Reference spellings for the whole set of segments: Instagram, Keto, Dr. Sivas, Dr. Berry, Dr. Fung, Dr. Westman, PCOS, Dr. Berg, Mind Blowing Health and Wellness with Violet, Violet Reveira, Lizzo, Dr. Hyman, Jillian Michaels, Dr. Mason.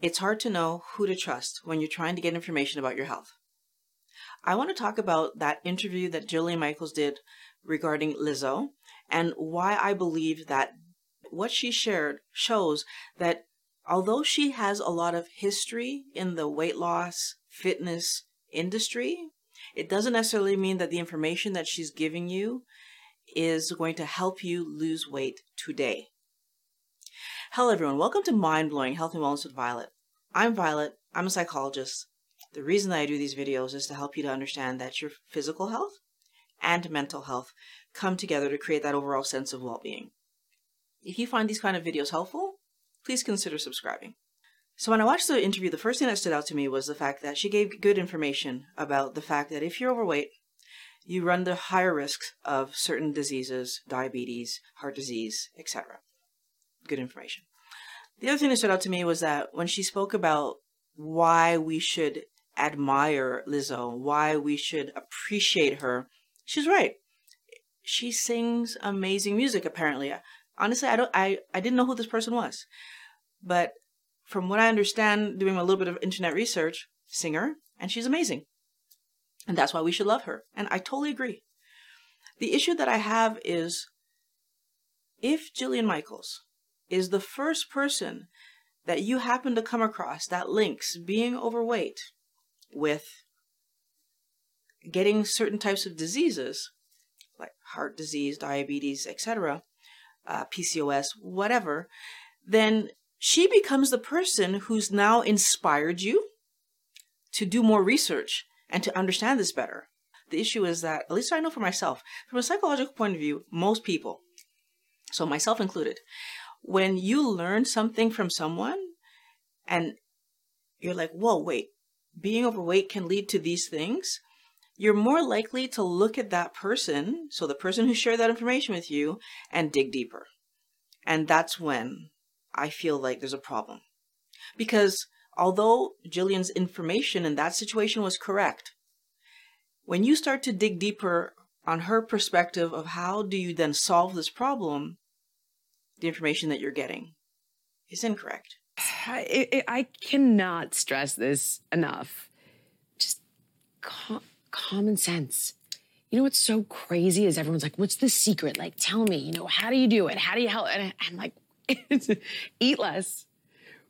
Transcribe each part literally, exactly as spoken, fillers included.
It's hard to know who to trust when you're trying to get information about your health. I want to talk about that interview that Jillian Michaels did regarding Lizzo and why I believe that what she shared shows that although she has a lot of history in the weight loss, fitness industry, it doesn't necessarily mean that the information that she's giving you is going to help you lose weight today. Hello everyone, welcome to Mind Blowing Health and Wellness with Violet. I'm Violet, I'm a psychologist. The reason that I do these videos is to help you to understand that your physical health and mental health come together to create that overall sense of well-being. If you find these kind of videos helpful, please consider subscribing. So when I watched the interview, the first thing that stood out to me was the fact that she gave good information about the fact that if you're overweight, you run the higher risks of certain diseases, diabetes, heart disease, et cetera. Good information. The other thing that stood out to me was that when she spoke about why we should admire Lizzo, why we should appreciate her, she's right. She sings amazing music, apparently. Honestly, I don't. I, I didn't know who this person was, but from what I understand, doing a little bit of internet research, singer, and she's amazing. And that's why we should love her. And I totally agree. The issue that I have is if Jillian Michaels is the first person that you happen to come across that links being overweight with getting certain types of diseases, like heart disease, diabetes, et cetera, uh, P C O S, whatever, then she becomes the person who's now inspired you to do more research and to understand this better. The issue is that, at least I know for myself, from a psychological point of view, most people, so myself included, when you learn something from someone and you're like, whoa, wait, being overweight can lead to these things, you're more likely to look at that person, so the person who shared that information with you, and dig deeper. And that's when I feel like there's a problem. Because although Jillian's information in that situation was correct, when you start to dig deeper on her perspective of how do you then solve this problem, the information that you're getting is incorrect. I, it, I cannot stress this enough. Just com- common sense. You know what's so crazy is everyone's like, what's the secret? Like, tell me, you know, how do you do it? How do you help? And I'm like, eat less,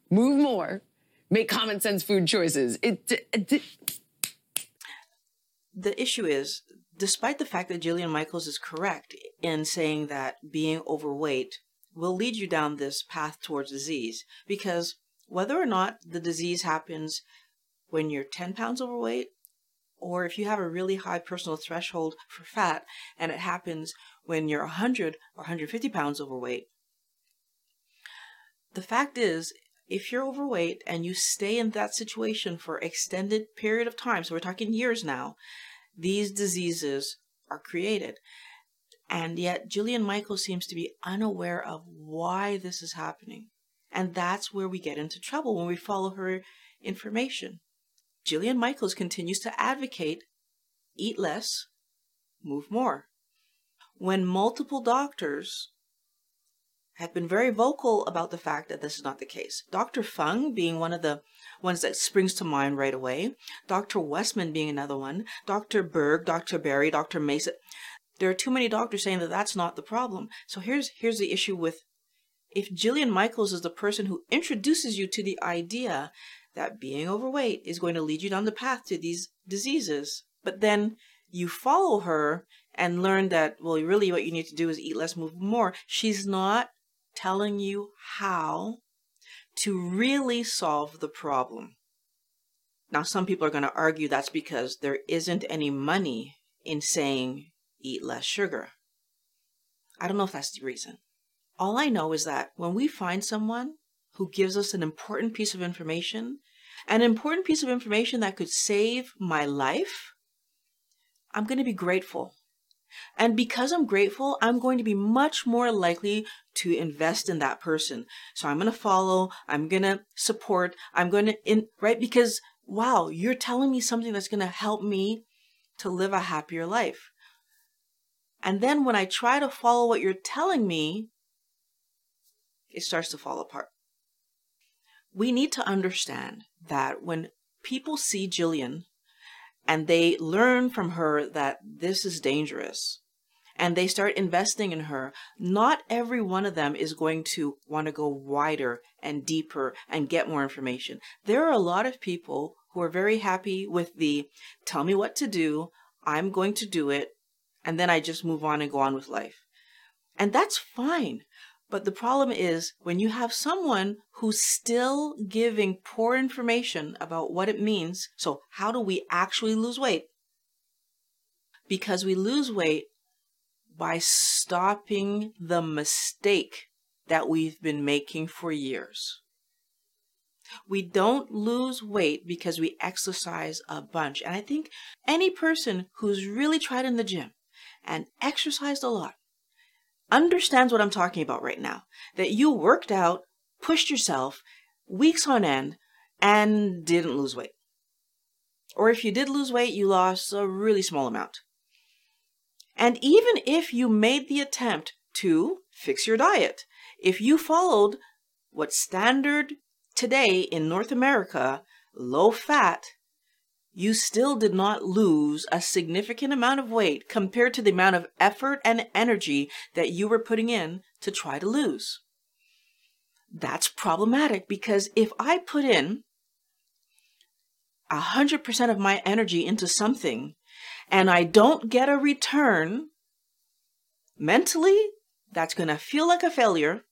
move more, make common sense food choices. It, it, it. The issue is, despite the fact that Jillian Michaels is correct in saying that being overweight will lead you down this path towards disease, because whether or not the disease happens when you're ten pounds overweight, or if you have a really high personal threshold for fat and it happens when you're one hundred or one hundred fifty pounds overweight, the fact is, if you're overweight and you stay in that situation for an extended period of time, so we're talking years now, these diseases are created. And yet Jillian Michaels seems to be unaware of why this is happening. And that's where we get into trouble when we follow her information. Jillian Michaels continues to advocate, eat less, move more. When multiple doctors have been very vocal about the fact that this is not the case. Doctor Fung being one of the ones that springs to mind right away. Doctor Westman being another one. Doctor Berg, Doctor Berry, Doctor Mason. There are too many doctors saying that that's not the problem. So here's here's the issue with, if Jillian Michaels is the person who introduces you to the idea that being overweight is going to lead you down the path to these diseases, but then you follow her and learn that, well, really what you need to do is eat less, move more. She's not telling you how to really solve the problem. Now, some people are going to argue that's because there isn't any money in saying eat less sugar. I don't know if that's the reason. All I know is that when we find someone who gives us an important piece of information, an important piece of information that could save my life, I'm going to be grateful. And because I'm grateful, I'm going to be much more likely to invest in that person. So I'm going to follow, I'm going to support, I'm going to, in, right? Because, wow, you're telling me something that's going to help me to live a happier life. And then when I try to follow what you're telling me, it starts to fall apart. we need to understand that when people see Jillian and they learn from her that this is dangerous and they start investing in her, not every one of them is going to want to go wider and deeper and get more information. There are a lot of people who are very happy with the, tell me what to do, I'm going to do it, and then I just move on and go on with life. And that's fine. But the problem is when you have someone who's still giving poor information about what it means. So how do we actually lose weight? Because we lose weight by stopping the mistake that we've been making for years. We don't lose weight because we exercise a bunch. And I think any person who's really tried in the gym and exercised a lot understands what I'm talking about right now, that you worked out, pushed yourself weeks on end and didn't lose weight. Or if you did lose weight, you lost a really small amount. And even if you made the attempt to fix your diet, if you followed what's standard today in North America, low fat, you still did not lose a significant amount of weight compared to the amount of effort and energy that you were putting in to try to lose. That's problematic, because if I put in one hundred percent of my energy into something and I don't get a return, mentally, that's going to feel like a failure.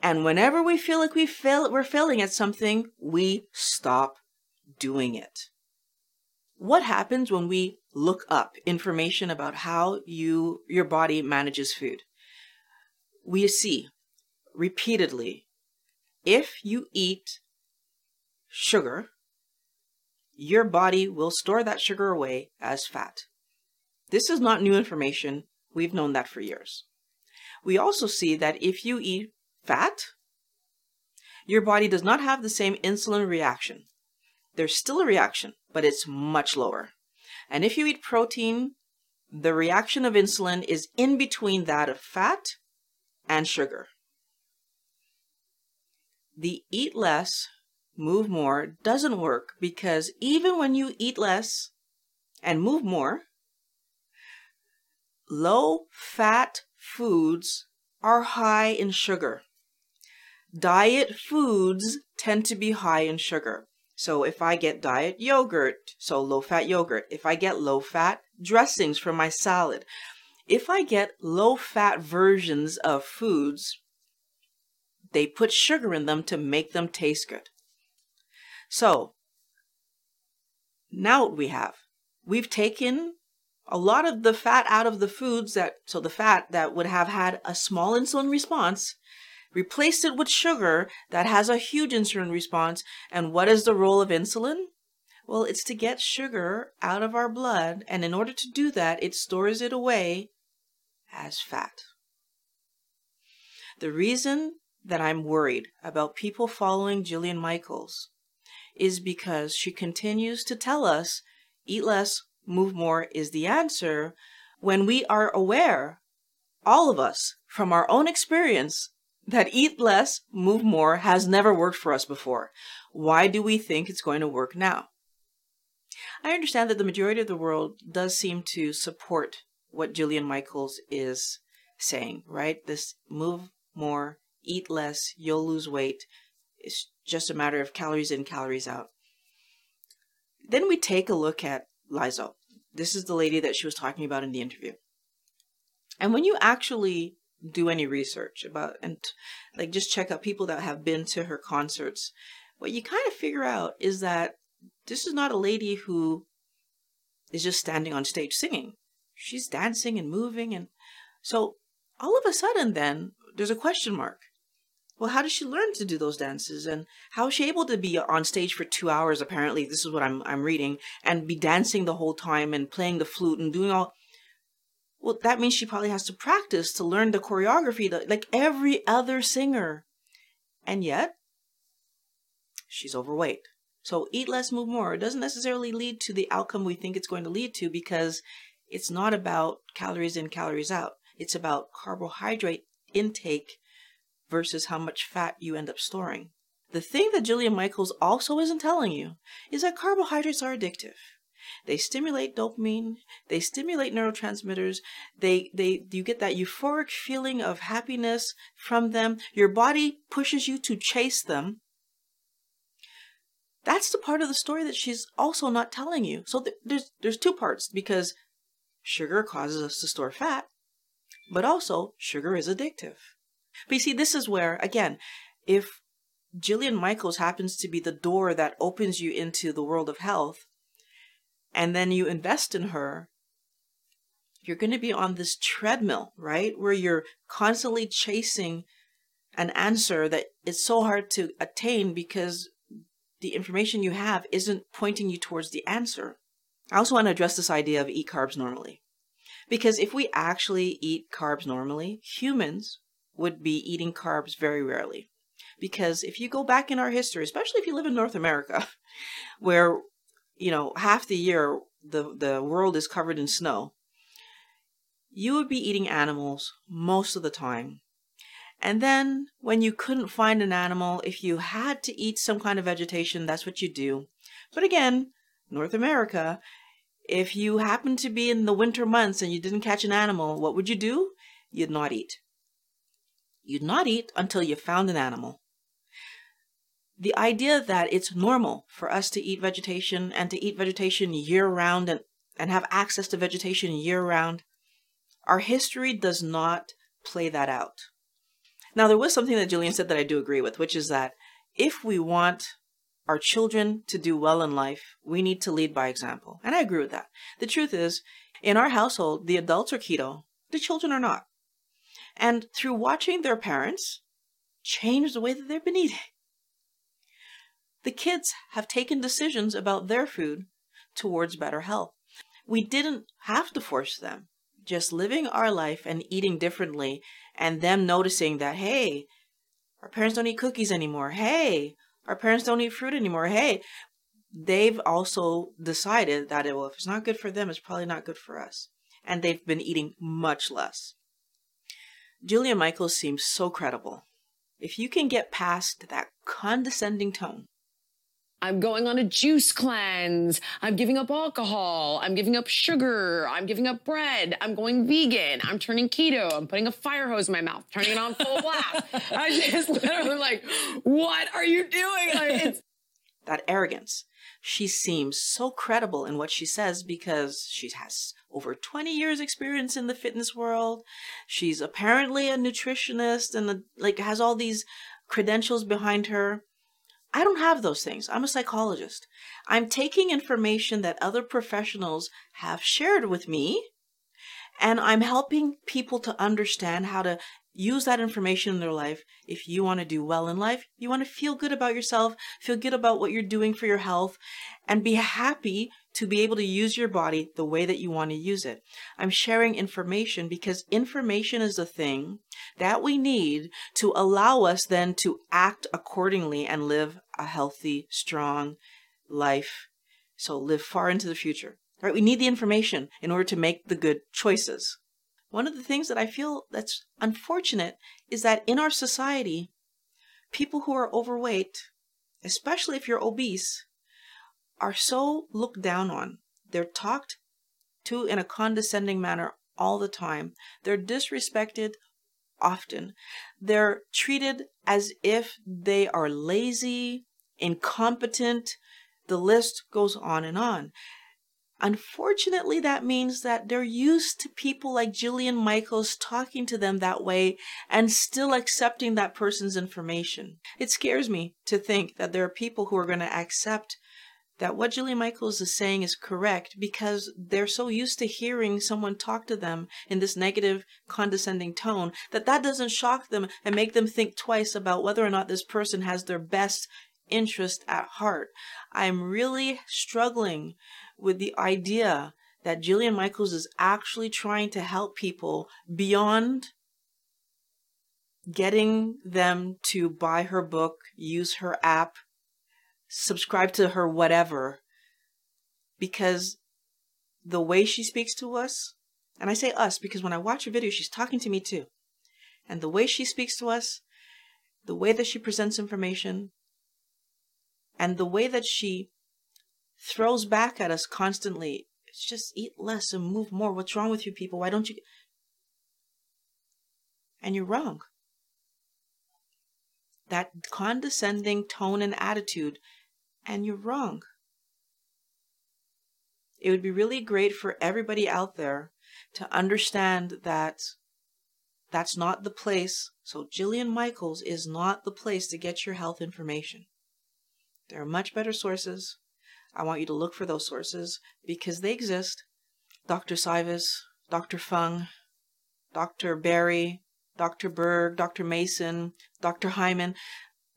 And whenever we feel like we fail, we're failing at something, we stop doing it. What happens when we look up information about how you, your body manages food? We see repeatedly, if you eat sugar, your body will store that sugar away as fat. This is not new information. We've known that for years. We also see that if you eat fat, your body does not have the same insulin reaction. There's still a reaction, but it's much lower. And if you eat protein, the reaction of insulin is in between that of fat and sugar. The eat less, move more doesn't work, because even when you eat less and move more, low fat foods are high in sugar. Diet foods tend to be high in sugar. So if I get diet yogurt, so low-fat yogurt, if I get low-fat dressings for my salad, if I get low-fat versions of foods, they put sugar in them to make them taste good. So now what we have, we've taken a lot of the fat out of the foods that, so the fat that would have had a small insulin response, replace it with sugar that has a huge insulin response. And what is the role of insulin? Well, it's to get sugar out of our blood. And in order to do that, it stores it away as fat. The reason that I'm worried about people following Jillian Michaels is because she continues to tell us eat less, move more is the answer, when we are aware, all of us, from our own experience, that eat less, move more has never worked for us before. Why do we think it's going to work now? I understand that the majority of the world does seem to support what Jillian Michaels is saying, right? This move more, eat less, you'll lose weight. It's just a matter of calories in, calories out. Then we take a look at Lizzo. This is the lady that she was talking about in the interview. And when you actually do any research about and like just check out people that have been to her concerts, what you kind of figure out is that this is not a lady who is just standing on stage singing. She's dancing and moving. And so all of a sudden then there's a question mark. Well, how does she learn to do those dances? And how is she able to be on stage for two hours? Apparently, this is what I'm, I'm reading, and be dancing the whole time and playing the flute and doing all. Well, that means she probably has to practice to learn the choreography the, like every other singer. And yet, she's overweight. So eat less, move more doesn't necessarily lead to the outcome we think it's going to lead to, because it's not about calories in, calories out. It's about carbohydrate intake versus how much fat you end up storing. The thing that Jillian Michaels also isn't telling you is that carbohydrates are addictive. They stimulate dopamine, they stimulate neurotransmitters, they, they, you get that euphoric feeling of happiness from them. Your body pushes you to chase them. That's the part of the story that she's also not telling you. So th- there's, there's two parts, because sugar causes us to store fat, but also sugar is addictive. But you see, this is where, again, if Jillian Michaels happens to be the door that opens you into the world of health, and then you invest in her, you're going to be on this treadmill, right? Where you're constantly chasing an answer that it's so hard to attain because the information you have isn't pointing you towards the answer. I also want to address this idea of eat carbs normally. Because if we actually eat carbs normally, humans would be eating carbs very rarely. Because if you go back in our history, especially if you live in North America, where you know, half the year, the, the world is covered in snow, you would be eating animals most of the time. And then when you couldn't find an animal, if you had to eat some kind of vegetation, that's what you do. But again, North America, if you happened to be in the winter months and you didn't catch an animal, what would you do? You'd not eat. You'd not eat until you found an animal. The idea that it's normal for us to eat vegetation and to eat vegetation year-round and, and have access to vegetation year-round, our history does not play that out. Now, there was something that Jillian said that I do agree with, which is that if we want our children to do well in life, we need to lead by example. And I agree with that. The truth is, in our household, the adults are keto, the children are not. And through watching their parents change the way that they've been eating, the kids have taken decisions about their food towards better health. We didn't have to force them. Just living our life and eating differently and them noticing that, hey, our parents don't eat cookies anymore. Hey, our parents don't eat fruit anymore. Hey, they've also decided that, well, if it's not good for them, it's probably not good for us. And they've been eating much less. Jillian Michaels seems so credible. If you can get past that condescending tone, I'm going on a juice cleanse. I'm giving up alcohol. I'm giving up sugar. I'm giving up bread. I'm going vegan. I'm turning keto. I'm putting a fire hose in my mouth, turning it on full blast. I just literally like, what are you doing? Like, it's- that arrogance. She seems so credible in what she says because she has over twenty years experience in the fitness world. She's apparently a nutritionist and a, like has all these credentials behind her. I don't have those things. I'm a psychologist. I'm taking information that other professionals have shared with me, and I'm helping people to understand how to use that information in their life. If you want to do well in life, you want to feel good about yourself, feel good about what you're doing for your health, and be happy to be able to use your body the way that you want to use it. I'm sharing information because information is the thing that we need to allow us then to act accordingly and live a healthy, strong life. So live far into the future, right? We need the information in order to make the good choices. One of the things that I feel that's unfortunate is that in our society, people who are overweight, especially if you're obese, are so looked down on. They're talked to in a condescending manner all the time. They're disrespected often. They're treated as if they are lazy, incompetent. The list goes on and on. Unfortunately, that means that they're used to people like Jillian Michaels talking to them that way and still accepting that person's information. It scares me to think that there are people who are going to accept that what Jillian Michaels is saying is correct because they're so used to hearing someone talk to them in this negative, condescending tone that that doesn't shock them and make them think twice about whether or not this person has their best interest at heart. I'm really struggling with the idea that Jillian Michaels is actually trying to help people beyond getting them to buy her book, use her app, subscribe to her whatever, because the way she speaks to us, and I say us because when I watch her video, she's talking to me too, and the way she speaks to us, the way that she presents information, And the way that she throws back at us constantly, it's just eat less and move more. What's wrong with you people? Why don't you? And you're wrong. That condescending tone and attitude, and you're wrong. It would be really great for everybody out there to understand that that's not the place. So Jillian Michaels is not the place to get your health information. There are much better sources. I want you to look for those sources because they exist. Doctor Sivas, Doctor Fung, Doctor Berry, Doctor Berg, Doctor Mason, Doctor Hyman.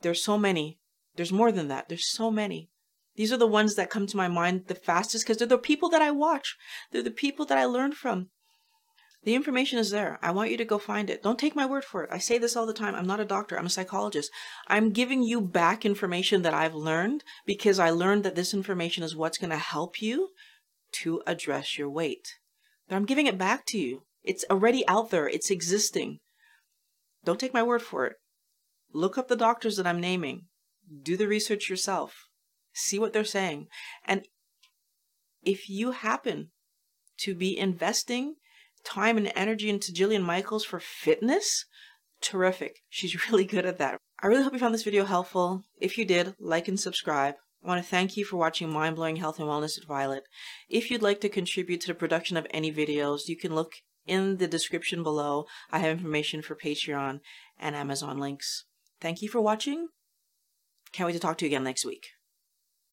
There's so many. There's more than that. There's so many. These are the ones that come to my mind the fastest because they're the people that I watch. They're the people that I learn from. The information is there. I want you to go find it. Don't take my word for it. I say this all the time. I'm not a doctor. I'm a psychologist. I'm giving you back information that I've learned because I learned that this information is what's going to help you to address your weight. But I'm giving it back to you. It's already out there. It's existing. Don't take my word for it. Look up the doctors that I'm naming. Do the research yourself. See what they're saying. And if you happen to be investing time and energy into Jillian Michaels for fitness, terrific. She's really good at that. I really hope you found this video helpful. If you did, like and subscribe. I want to thank you for watching Mind Blowing Health and Wellness with Violet. If you'd like to contribute to the production of any videos, you can look in the description below. I have information for Patreon and Amazon links. Thank you for watching. Can't wait to talk to you again next week.